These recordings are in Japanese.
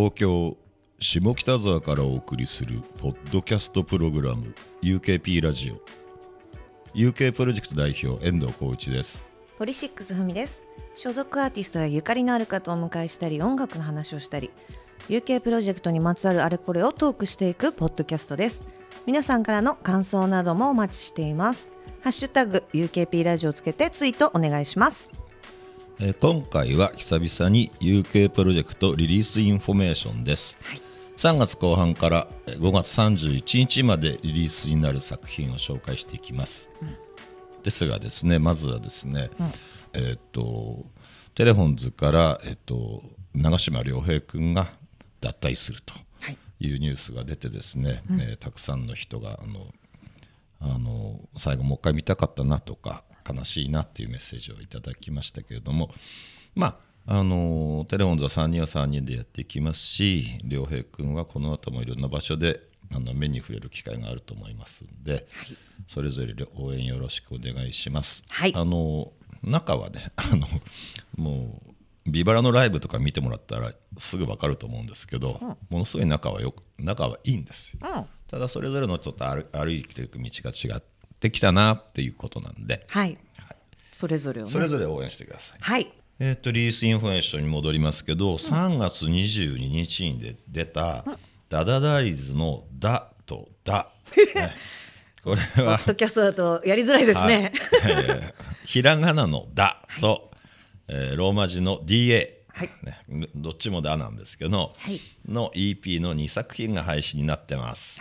東京下北沢からお送りするポッドキャストプログラム UKP ラジオ UK プロジェクト代表遠藤浩一です。ポリシックスふみです。所属アーティストやゆかりのある方をお迎えしたり音楽の話をしたり UK プロジェクトにまつわるあれこれをトークしていくポッドキャストです。皆さんからの感想などもお待ちしています。ハッシュタグ UKP ラジオつけてツイートお願いします。今回は久々に UK プロジェクトリリースインフォメーションです。はい、3月後半から5月31日までリリースになる作品を紹介していきます。ですがですね、まずはですね、テレフォンズから、長島亮平くんが脱退するというニュースが出てですね、たくさんの人が最後もう一回見たかったなとか悲しいなっていうメッセージをいただきましたけれども、テレフォンズは3人は3人でやっていきますし、亮平くんはこの後もいろんな場所で目に触れる機会があると思いますので、それぞれ応援よろしくお願いします。中はね、もうビバラのライブとか見てもらったらすぐ分かると思うんですけど、ものすごい仲はいいんですよ。ただそれぞれのちょっと歩いていく道が違ってきたなっていうことなんで、それぞれをね、それぞれ応援してください。リリースインフォメーションに戻りますけど、3月22日に出たdadadadysのだとだ、これはポッドキャストだとやりづらいですね。ひらがなのだと、ローマ字の DA、どっちもだなんですけど、の EP の2作品が配信になってます。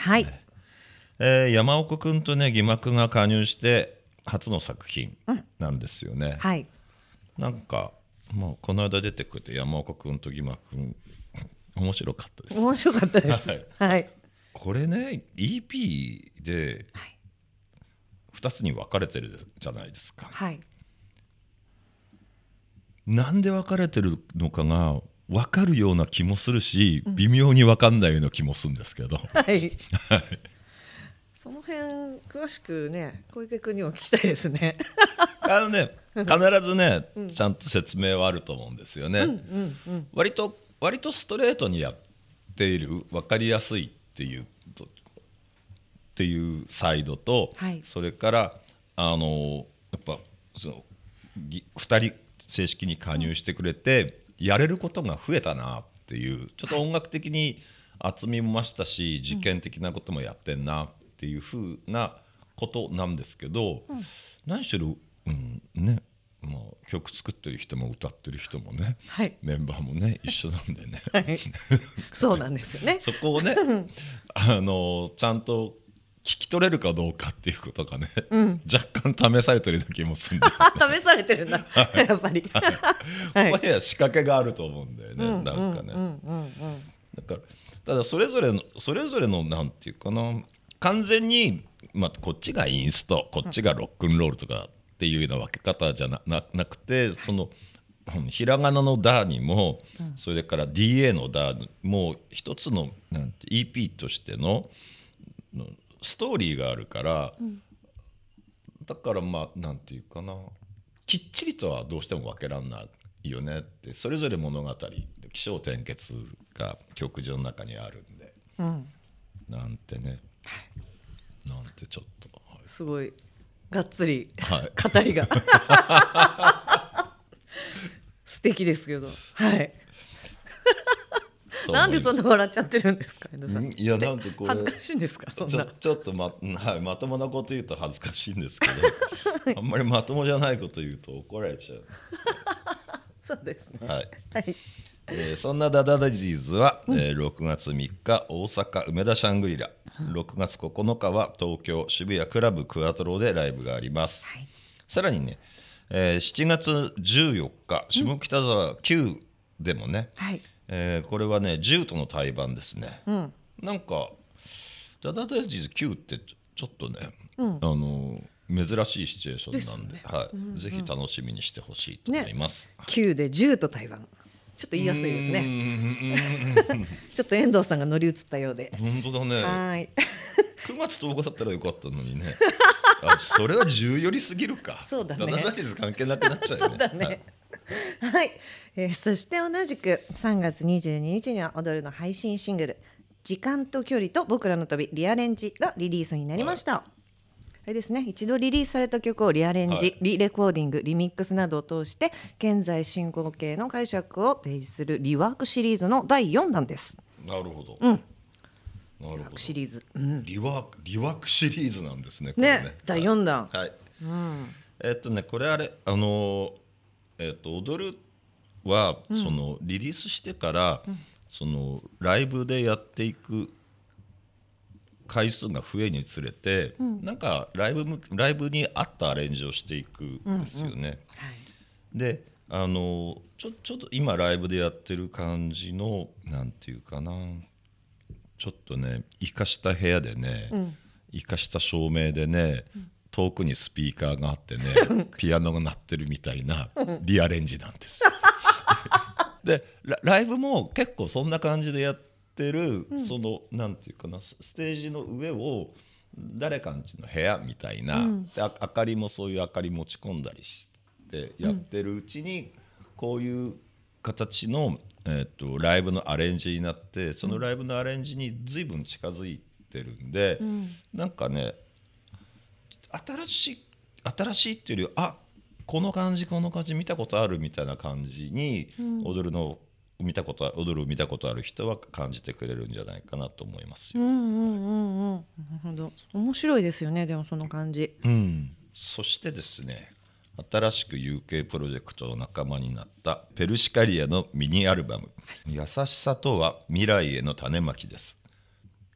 山奥くんとね、義幕が加入して初の作品なんですよね。なんかもうこの間出てくれて山岡くんと義幕くん面白かったです。これね EP で2つに分かれてるじゃないですか。なんで分かれてるのかが分かるような気もするし、微妙に分かんないような気もするんですけど、その辺詳しくね小池君にも聞きたいですね。必ずねちゃんと説明はあると思うんですよね。割とストレートにやっている、分かりやすいっていうサイドと、それからやっぱその2人正式に加入してくれて、やれることが増えたなっていう、ちょっと音楽的に厚みも増したし、実験的なこともやってんなっていうふうなことなんですけど、何しろ曲作ってる人も歌ってる人もね、メンバーもね一緒なんでね、そうなんですよね。そこをねちゃんと聞き取れるかどうかっていうことがね、若干試されてる気もするんで、試されてるんだやっぱり。ここには仕掛けがあると思うんだよね。ただそれぞれのなんていうかな、完全にこっちがインスト、こっちがロックンロールとかっていうような分け方じゃ なくて、そのひらがなのだにも、それから DA のだも一つのなんて EP としてのストーリーがあるから、だからなんていうかな、きっちりとはどうしても分けらんないよねって、それぞれ物語起承転結が曲上の中にあるんで、なんてね、なんてちょっと、すごいがっつり、語りが素敵ですけど、なんでそんな笑っちゃってるんですか。いや、なんかこれ恥ずかしいんですか。そんなちょっと まともなこと言うと恥ずかしいんですけど、あんまりまともじゃないこと言うと怒られちゃう。そうですね。そんなdadadadysは、6月3日大阪梅田シャングリラ、6月9日は東京渋谷クラブクアトロでライブがあります。さらにね、7月14日下北沢9でもね、これはね10との対バンですね。なんかdadadadys 9ってちょっとね、珍しいシチュエーションなんで、ぜひ楽しみにしてほしいと思います。9で10と対バン、ちょっと言いやすいですね。ちょっと遠藤さんが乗り移ったようで。本当だね。9月10日だったらよかったのにね。それは重よりすぎるか。そうだね。ダダダイズ関係なくなっちゃうよね。そうだね。はい、そして同じく3月22日には踊るの配信シングル時間と距離と僕らの旅リアレンジがリリースになりました、はい、あれですね、一度リリースされた曲をリアレンジ、はい、リレコーディングリミックスなどを通して現在進行形の解釈を提示するリワークシリーズの第4弾です。なるほど、うん、リワークシリーズ、うん、リワークシリーズなんですね、これ ね第4弾、はい、うん、これあれ踊るはそのリリースしてから、うん、そのライブでやっていく回数が増えにつれて、うん、なんかライブに合ったアレンジをしていくんですよね、うんうん、はい、でちょっと今ライブでやってる感じのなんていうかな、ちょっとね生かした部屋でね、うん、生かした照明でね、うん、遠くにスピーカーがあってねピアノが鳴ってるみたいなリアレンジなんですでライブも結構そんな感じでやってる、うん、そのなんていうかな、ステージの上を誰かんちの部屋みたいな、うん、で明かりもそういう明かり持ち込んだりしてやってるうちに、うん、こういう形の、ライブのアレンジになって、そのライブのアレンジに随分近づいてるんで、うん、なんかね新しいっていうよりは、あ、この感じ見たことあるみたいな感じに、うん、踊る見たことある人は感じてくれるんじゃないかなと思いますよ。なるほど、面白いですよね、でもその感じ、うん、そしてですね、新しく UK プロジェクトの仲間になったペルシカリアのミニアルバム優しさとは未来への種まきです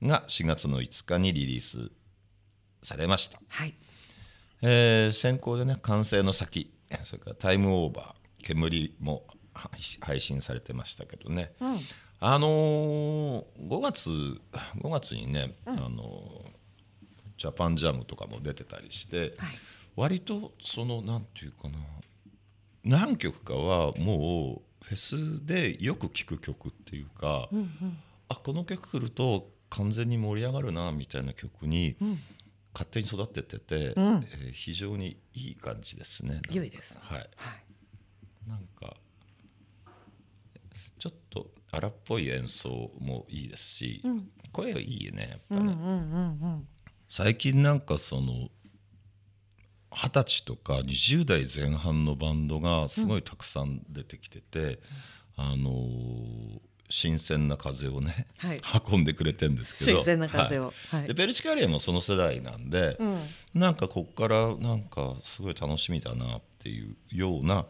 が4月の5日にリリースされました、はい、先行でね、完成の先、それからタイムオーバー、煙も配信されてましたけどね、うん、5月にね、うん、ジャパンジャムとかも出てたりして、はい、割とそのなんていうかな、何曲かはもうフェスでよく聴く曲っていうか、うんうん、あ、この曲来ると完全に盛り上がるなみたいな曲に、うん、勝手に育ててて、うん、非常にいい感じですね。良いです、はいはい、なんかちょっと荒っぽい演奏もいいですし、うん、声いいね、やっぱね、うんうんうんうん、最近なんかその20歳とか20代前半のバンドがすごいたくさん出てきてて、うん、新鮮な風をね、はい、運んでくれてるんですけど、新鮮な風を、はいはい、でペルシカリアもその世代なんで、うん、なんかこっからなんかすごい楽しみだなっていうような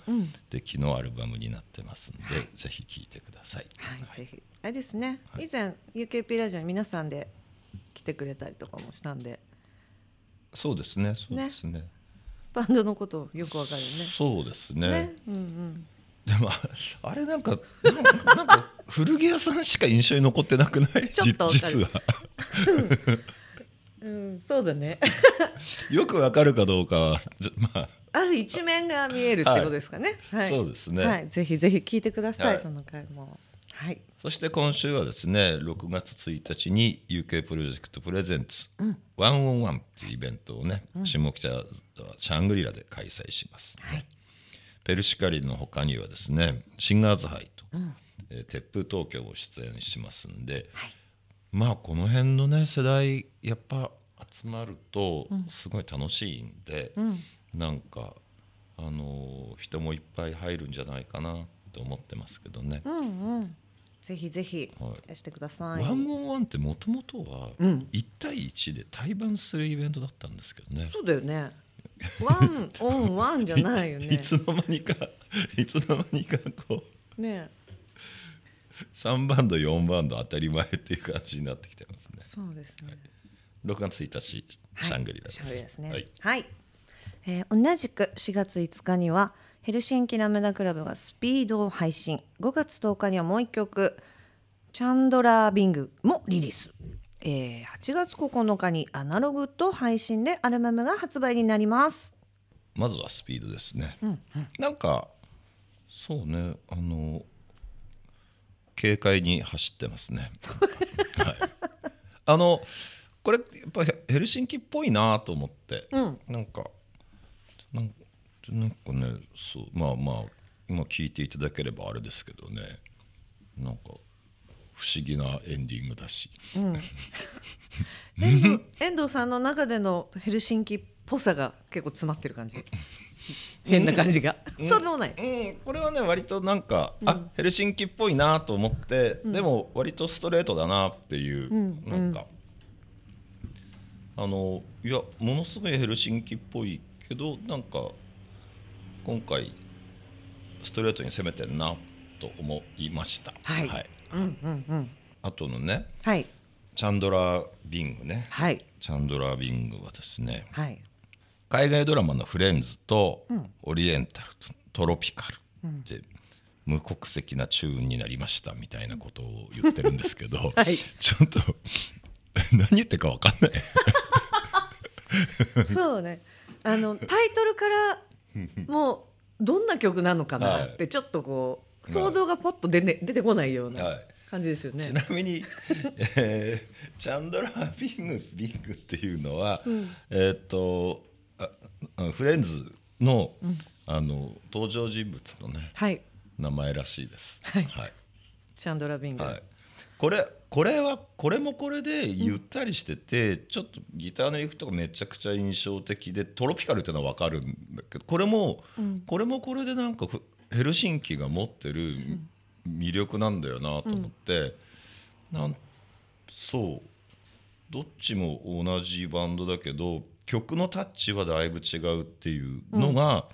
出来のアルバムになってますので、うん、ぜひ聴いてください、はいはい、ぜひあれですね、はい、以前 UKP ラジオに皆さんで来てくれたりとかもしたんで、そうですね、そうですね、バンドのことよくわかるよね、そうですね、ね、うんうん、でもあれなんか古着屋さんしか印象に残ってなくない？実は、うん、そうだねよくわかるかどうかは、まあ、ある一面が見えるってことですかね、はいはい、そうですね、はい、ぜひぜひ聞いてください、はい、その回も、はい、そして今週はですね、6月1日に UK プロジェクトプレゼンツ、うん、ワンオンワンというイベントをね、うん、下北沢シャングリラで開催します、ね、はい、ペルシカリの他にはですね、シンガーズハイと、うん、鉄風東京を出演しますんで、はい、まあこの辺のね世代やっぱ集まるとすごい楽しいんで、うん、なんか人もいっぱい入るんじゃないかなと思ってますけどね、うんうん、ぜひぜひ、はい、してください。ワンオンワンってもともとは1対1で対バンするイベントだったんですけどね、そうだよね、ワンオンワンじゃないよねいつの間にかこうね、3バンド4バンド当たり前っていう感じになってきてますね。そうですね、はい、6月1日シャングリラです、はい、シャングリですね、はいはい、同じく4月5日にはヘルシンキラムダクラブがスピードを配信、5月10日にはもう1曲チャンドラービングもリリース、8月9日にアナログと配信でアルバムが発売になります。まずはスピードですね、うんうん、なんかそうね、軽快に走ってますね、はい、これやっぱヘルシンキっぽいなと思って、うん、なんかね、そう、まあまあ今聞いていただければあれですけどね、なんか不思議なエンディングだし、うん、遠藤さんの中でのヘルシンキっぽさが結構詰まってる感じ、変な感じが、うん、そうでもない、うん、これはね割となんか、うん、あヘルシンキっぽいなと思って、うん、でも割とストレートだなっていう、うん、なんか、うん、いやものすごいヘルシンキっぽいけどなんか今回ストレートに攻めてんなと思いました。はい、はい、うんうんうん。あとのね、はい、チャンドラー・ビングね、はい、チャンドラー・ビングはですね、はい、海外ドラマのフレンズと、うん、オリエンタルとトロピカルで、うん、無国籍なチューンになりましたみたいなことを言ってるんですけど、はい、ちょっと何言ってか分かんないそうね、タイトルからもうどんな曲なのかなってちょっとこう想像がポッと出てこないような感じですよね、はい、ちなみに、チャンドラー・ビングっていうのは、うん、フレンズ の、うん、登場人物のね、はい、名前らしいです、はいはい、チャンドラー・ビング、はい、これもこれでゆったりしてて、うん、ちょっとギターのリフとかめちゃくちゃ印象的でトロピカルっていうのは分かるんだけどこれもこれでなんかヘルシンキが持ってる魅力なんだよなと思って、うん、そうどっちも同じバンドだけど曲のタッチはだいぶ違うっていうのが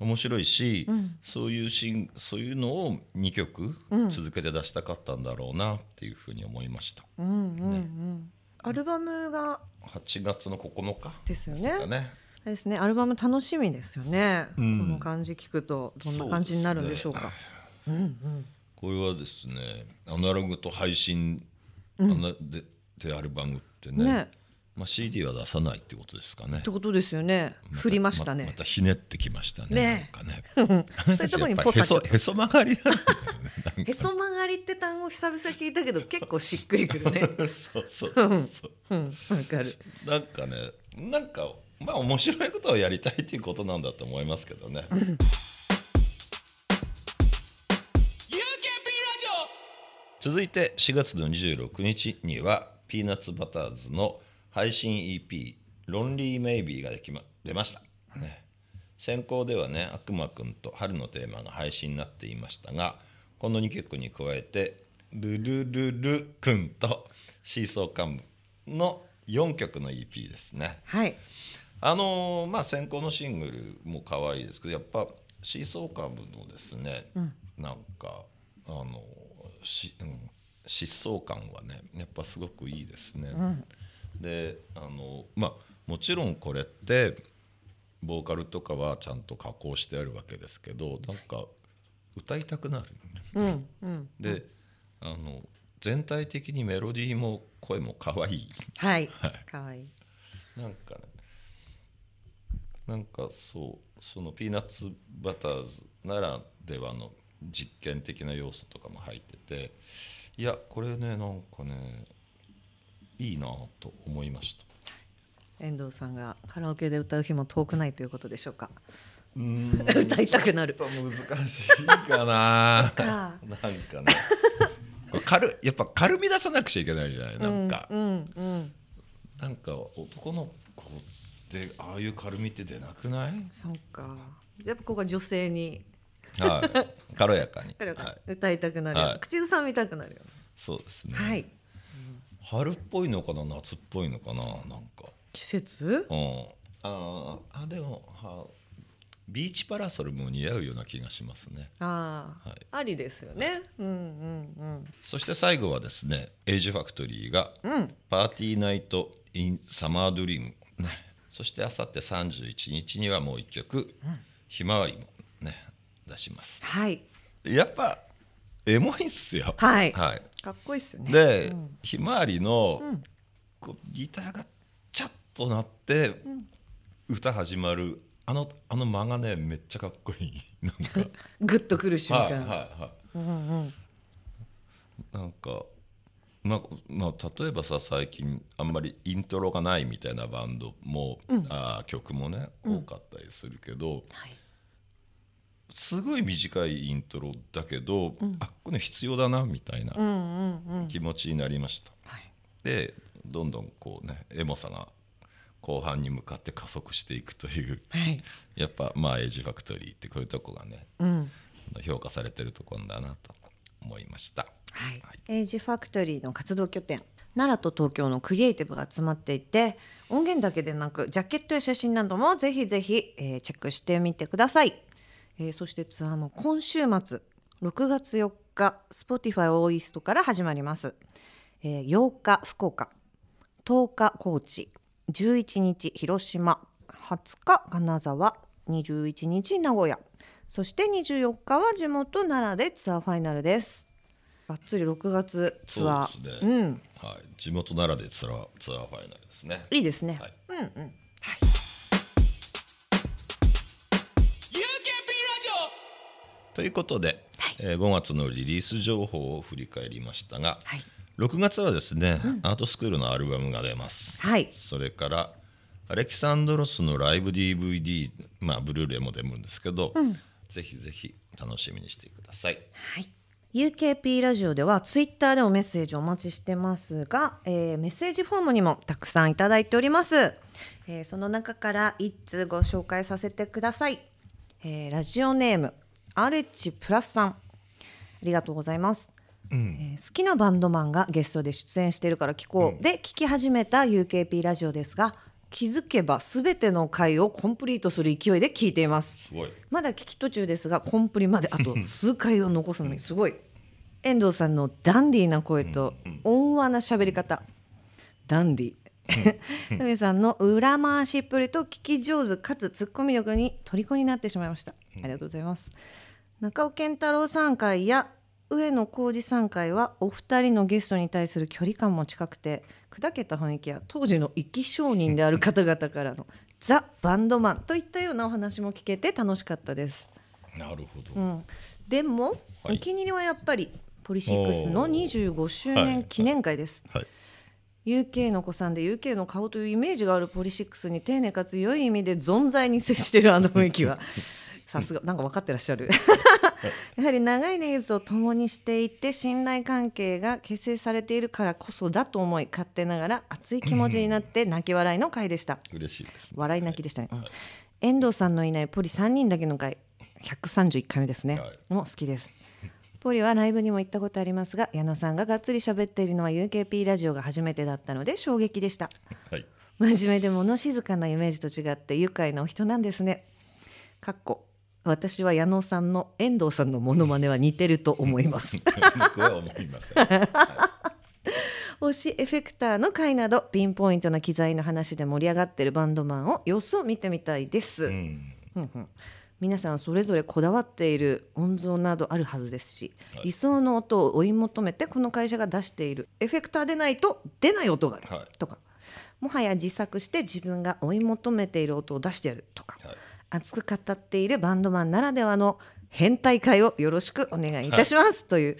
面白いし、うん、そういうのを2曲続けて出したかったんだろうなっていうふうに思いました、うんうんうんね、アルバムが8月の9日ですかね、ですよねですね、アルバム楽しみですよね、うん、この感じ聞くとどんな感じになるんでしょうか。うんうん、これはですねアナログと配信、うん、でアルバムってね、まあ、CD は出さないってことですかねってことですよね。振りましたね、またひねってきました ね、なんかねそういうとこにポサちゃったへそ曲がりなんだよねへそ曲がりって単語久々聞いたけど結構しっくりくるねそうそうそうそう、うんうん、わかる。なんかねなんかまあ面白いことをやりたいっていうことなんだと思いますけどね。うん、続いて4月の26日にはピーナッツバターズの配信 EP ロンリーメイビーが出ました、ね、先行ではね悪魔くんと春のテーマが配信になっていましたがこの2曲に加えてルルルルくんとシーソーカムの4曲の EP ですね。はい、まあ先行のシングルも可愛いですけどやっぱシーソーカムのですね、うん、なんか疾走感はねやっぱすごくいいですね、うん、でまあもちろんこれってボーカルとかはちゃんと加工してあるわけですけどなんか歌いたくなる、ね、うんうん、で全体的にメロディーも声も可愛いはい可愛いなんかねなんかそうそのピーナッツバターズならではの実験的な要素とかも入ってていやこれねなんかねいいなと思いました。遠藤さんがカラオケで歌う日も遠くないということでしょうか。うーん歌いたくなるちょっと難しいかななんかねやっぱ軽み出さなくちゃいけないじゃないなんか、うんうんうん、なんか男の子ってああいう軽みって出なくない？そうかやっぱここは女性にはい、軽やかに、はい、歌いたくなるよ、はい、口ずさみたくなるよ。そうですね、はい、春っぽいのかな夏っぽいのかななんか季節、うん、あでもはビーチパラソルも似合うような気がしますね。 はい、ありですよね、うんうんうん、そして最後はですねエイジファクトリーが、うん、パーティーナイトインサマードリーム、ね、そしてあさって31日にはもう一曲、うん、ひまわりもね出します、はい、やっぱエモいっすよ、はいはい、かっこいいっすよね。で、うん、ひまわりの、うん、こうギターがチャッと鳴って、うん、歌始まるあの間がねめっちゃかっこいいなんかグッとくる瞬間、はいはいはい、うんうん、なんか、まあ、例えばさ最近あんまりイントロがないみたいなバンドも、うん、曲もね、うん、多かったりするけど、はいすごい短いイントロだけど、うん、あ、これ必要だなみたいな気持ちになりました、うんうんうん、でどんどんこうねエモさが後半に向かって加速していくという、はい、やっぱまあエイジファクトリーってこういうとこがね、うん、評価されてるところだなと思いました、はいはい、エイジファクトリーの活動拠点奈良と東京のクリエイティブが集まっていて、音源だけでなくジャケットや写真などもぜひぜひ、チェックしてみてください。そしてツアーも今週末6月4日 Spotify オーイストから始まります、8日福岡、10日高知、11日広島、20日金沢、21日名古屋、そして24日は地元奈良でツアーファイナルです。がっつり6月ツアー、そうですね、うん、はい、地元奈良でツアーファイナルですね。いいですね、はい、うんうん、はい。ということで、はい、5月のリリース情報を振り返りましたが、はい、6月はですね、うん、アートスクールのアルバムが出ます、はい、それからアレキサンドロスのライブ DVD、 まあブルーレイも出るんですけど、うん、ぜひぜひ楽しみにしてください、はい、UKP ラジオではツイッターでもメッセージお待ちしてますが、メッセージフォームにもたくさんいただいております、その中から1通ご紹介させてください、ラジオネームアレッチプラスさん、ありがとうございます、うん、好きなバンドマンがゲストで出演しているから聞こう、うん、で聞き始めた UKP ラジオですが、気づけばすべての回をコンプリートする勢いで聞いています。すごい、まだ聞き途中ですがコンプリまであと数回を残すのにすごい遠藤さんのダンディーな声と温和な喋り方、ダンディーふみさんの裏回しっぷりと聞き上手かつツッコミ力に虜になってしまいました。ありがとうございます。中尾健太郎さん会や上野浩二さん会はお二人のゲストに対する距離感も近くて、砕けた雰囲気や当時の生き証人である方々からのザ・バンドマンといったようなお話も聞けて楽しかったです。なるほど、うん、でも、はい、お気に入りはやっぱりポリシックスの25周年記念会です、はいはいはい。UK の子さんで UK の顔というイメージがあるポリシックスに丁寧かつ良い意味で存在に接しているあの雰囲気はさすがなんか分かってらっしゃるやはり長い年月を共にしていて信頼関係が形成されているからこそだと思い、勝手ながら熱い気持ちになって泣き笑いの回でした。嬉しいです、ね、笑い泣きでしたね、はいはい、遠藤さんのいないポリ3人だけの回131回目ですね、はい、も好きです。ポリはライブにも行ったことありますが、矢野さんががっつり喋っているのは UKP ラジオが初めてだったので衝撃でした、はい、真面目で物静かなイメージと違って愉快なお人なんですね。かっこ私は矢野さんの遠藤さんのモノマネは似てると思います僕は思いません、はい、推しエフェクターの回などピンポイントな機材の話で盛り上がっているバンドマンを様子を見てみたいです、うんうんうん。皆さんそれぞれこだわっている音像などあるはずですし、はい、理想の音を追い求めてこの会社が出しているエフェクターでないと出ない音があるとか、はい、もはや自作して自分が追い求めている音を出してやるとか、はい、熱く語っているバンドマンならではの変態会をよろしくお願いいたします、はい、という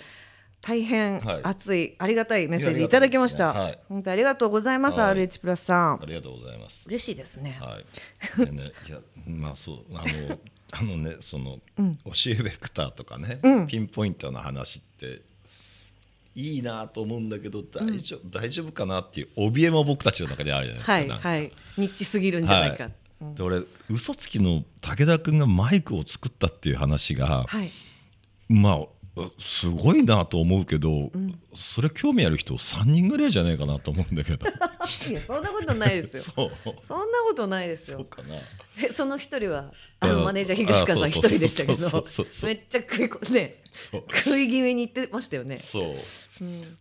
大変熱い、はい、ありがたいメッセージいただきました、はい、本当にありがとうございます、はい、RH プラスさんありがとうございます。嬉しいですね、はい、ね、いやまあそうあのね、その、うん、推しエフェクターとかね、うん、ピンポイントの話っていいなと思うんだけど、大丈夫かなっていう怯えも僕たちの中にあるじゃないですか。はいはい、ニッチすぎるんじゃないか、はい、うん、で俺嘘つきの武田くんがマイクを作ったっていう話が、はい、まあすごいなと思うけど、うん、それ興味ある人3人ぐらいじゃないかなと思うんだけどいやそんなことないですよそんなことないですよ。そうかな、その一人はあのマネージャー東川さん一人でしたけど、めっちゃ食い気味に言ってましたよね。そう、うん、だか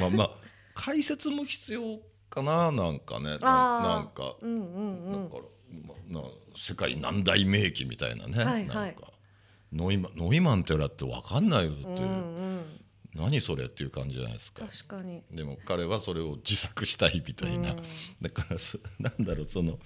らまあ解説も必要かな、なんかね、なんか、うんうんうん、だから、まあ、世界何大名機みたいなね、はいはい、なんかノイマンってだって分かんないよっていう、うんうん、何それっていう感じじゃないですか。確かに。でも彼はそれを自作したいみたいな、うん、だからなんだろう、その、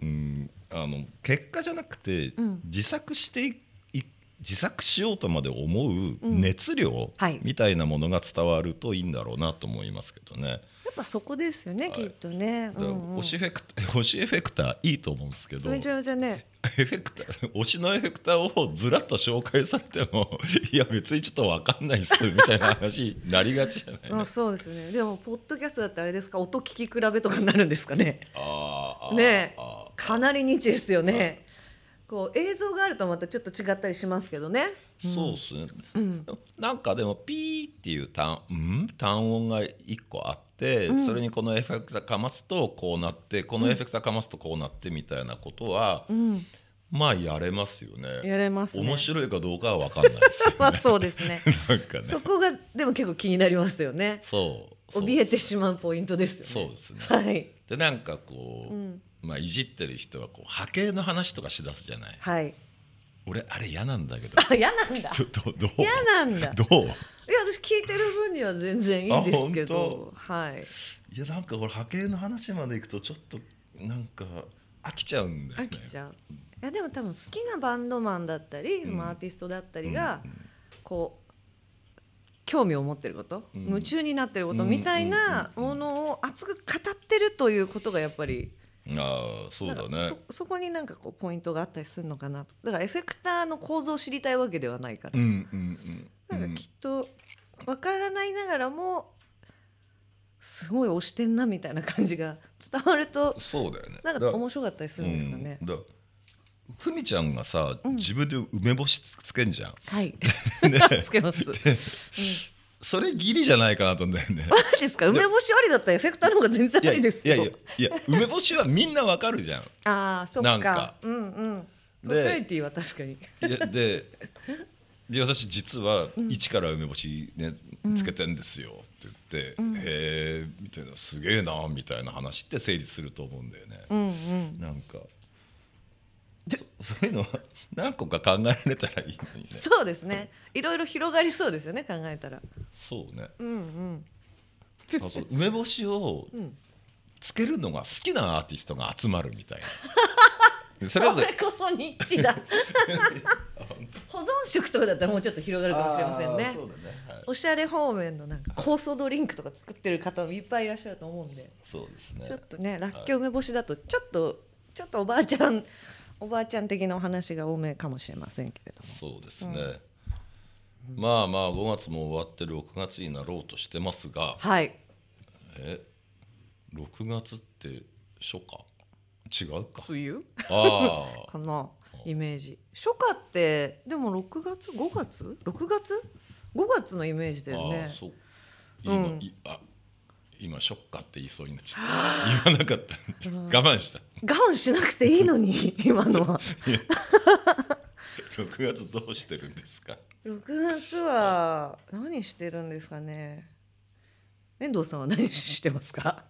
うん、あの結果じゃなくて、うん、自作しようとまで思う熱量みたいなものが伝わるといいんだろうなと思いますけどね、うん、はい、やっぱそこですよね、はい、きっとね、推しエフェクター、推しエフェクターいいと思うんですけど、めちゃめちゃねエフェクター、推しのエフェクターをずらっと紹介されてもいや別にちょっと分かんないっすみたいな話になりがちじゃない、ね、あ、そうですね。でもポッドキャストだってあれですか、音聞き比べとかになるんですかね。ああね、あかなりニッチですよね。こう映像があるとまたちょっと違ったりしますけどね。そうですね、うん、なんかでもピーっていう単音が1個あって、うん、それにこのエフェクターかますとこうなって、このエフェクターかますとこうなってみたいなことは、うん、まあやれますよね。やれますね。面白いかどうかは分かんないですよねまあそうですねなんかね、そこがでも結構気になりますよね。そう、怯えてしまうポイントですよね。そうですね、はい、でなんかこう、うん、まあ、いじってる人はこう波形の話とかしだすじゃない、はい、俺あれ嫌なんだけど。あ、嫌なんだ。嫌なんだ。どう？いや、私聞いてる分には全然いいですけど、はい、いやなんか俺波形の話までいくとちょっとなんか飽きちゃうんだよね。飽きちゃう。いやでも多分好きなバンドマンだったり、うん、アーティストだったりが、うん、こう興味を持ってること、うん、夢中になってることみたいなものを熱く語ってるということがやっぱり、あ、そうだね、そこになんかこうポイントがあったりするのかなと。だからエフェクターの構造を知りたいわけではないから、うんうんうん、なんかきっと分からないながらもすごい推してんなみたいな感じが伝わると、そうだよね、なんか面白かったりするんですかね。だ、ふみちゃんがさ、うん、自分で梅干しつけんじゃん、はいつけます、うん、それギリじゃないかなと思うんだよね。マジですか？梅干しありだったらエフェクターの方が全然ありですよ。いや梅干しはみんなわかるじゃんあ、そっ か、うんうん、ロケリティは確かに。で私実は一から梅干し、ね、うん、つけてんですよって言って、うん、へえみたいな、すげえなみたいな話って成立すると思うんだよね、うんうん、なんかでそういうのは何個か考えられたらいいのにね。そうですね、いろいろ広がりそうですよね、考えたら。そうね、うんうん、そうそう梅干しをつけるのが好きなアーティストが集まるみたいなそれこそニッチだ保存食とかだったらもうちょっと広がるかもしれませんね。そうだね、はい、おしゃれ方面のなんか酵素ドリンクとか作ってる方もいっぱいいらっしゃると思うんで。そうですね、ちょっとねらっきょう梅干しだとちょっとおばあちゃん的なお話が多めかもしれませんけれども。そうですね、うん、まあ5月も終わって6月になろうとしてますが、はい、6月って初夏？違うか、梅雨かな、イメージ。初夏ってでも6月5月6月5月のイメージだよね。あ、そう、うん、今ショッカーって言いそうになっちゃった。言わなかった我慢した。我慢しなくていいのに今のは6月どうしてるんですか？6月は何してるんですかね。遠藤さんは何してますか？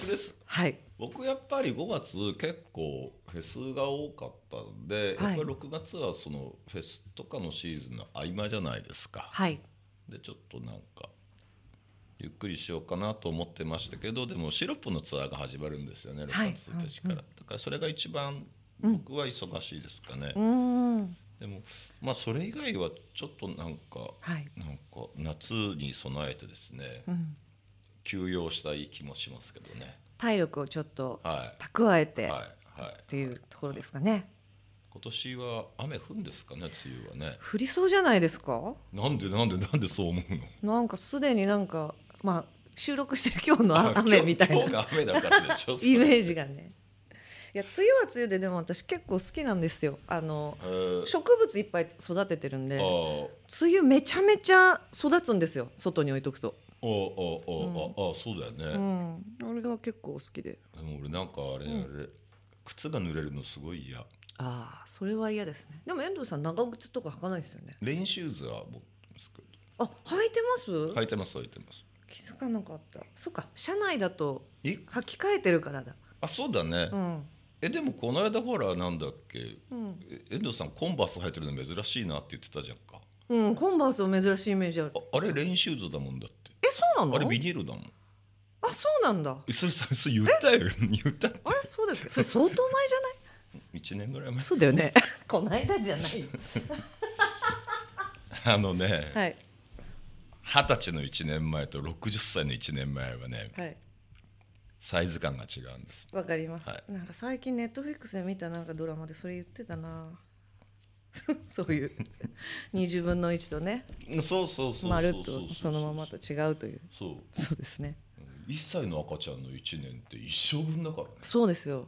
僕です、はい、僕やっぱり5月結構フェスが多かったんで、はい、やっぱり6月はそのフェスとかのシーズンの合間じゃないですか、はい、でちょっとなんかゆっくりしようかなと思ってましたけど、でもシロップのツアーが始まるんですよね、6月1日から、はい、だからそれが一番僕は忙しいですかね、うん、でもまあそれ以外はちょっとなんか夏に備えてですね、うん、休養したい気もしますけどね。体力をちょっと蓄えて、はい、っていうところですかね、はいはいはい。今年は雨降るんですかね、梅雨はね。降りそうじゃないですか。なんでそう思うの。なんかすでになんかまあ、収録してる今日の雨みたいな今日が雨だからでしょイメージがね。いや梅雨は梅雨で、でも私結構好きなんですよ、植物いっぱい育ててるんで、梅雨めちゃめちゃ育つんですよ、外に置いとくと。あ、そうだよね、うん、俺が結構好きで。でも俺なんかあれ、靴が濡れるのすごい嫌。あ、それは嫌ですね。でも遠藤さん長靴とか履かないですよね。レインシューズは僕ですけど。あ、履いてます？履いてます。気づかなかった。そっか、車内だと履き替えてるからだ。あ、そうだね、うん、でもこの間ほらなんだっけ、うん、遠藤さんコンバース履いてるの珍しいなって言ってたじゃんか。うん、コンバースは珍しいイメージある。 あれレインシューズだもんだって。そうなの？あれビニールだもん。あ、そうなんだ。それ言ったよ言ったあれ、そうだっけ。それ相当前じゃない1年ぐらい前。そうだよねこの間じゃないはい、20歳の1年前と60歳の1年前はね、はい、サイズ感が違うんです。わかります、はい、なんか最近ネットフリックスで見たなんかドラマでそれ言ってたなそういう20分の1とねそうまるっとそのままと違うというそうですね。1歳の赤ちゃんの1年って一生分だからね。そうですよ、は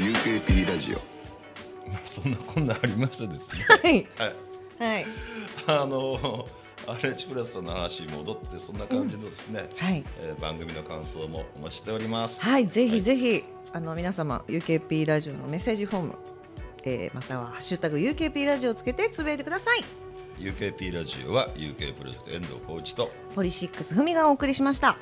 い。UKP ラジオ、まあ、そんなこんなありましたですねはい、はい、RH プラスの話に戻ってそんな感じのですね、うんはい番組の感想もお待ちしております。はいぜひぜひ、はい、皆様 UKP ラジオのメッセージフォーム、またはハッシュタグ UKP ラジオをつけてつぶやいてください。 UKP ラジオは UK プロジェクト遠藤浩一とポリシックスふみがお送りしました。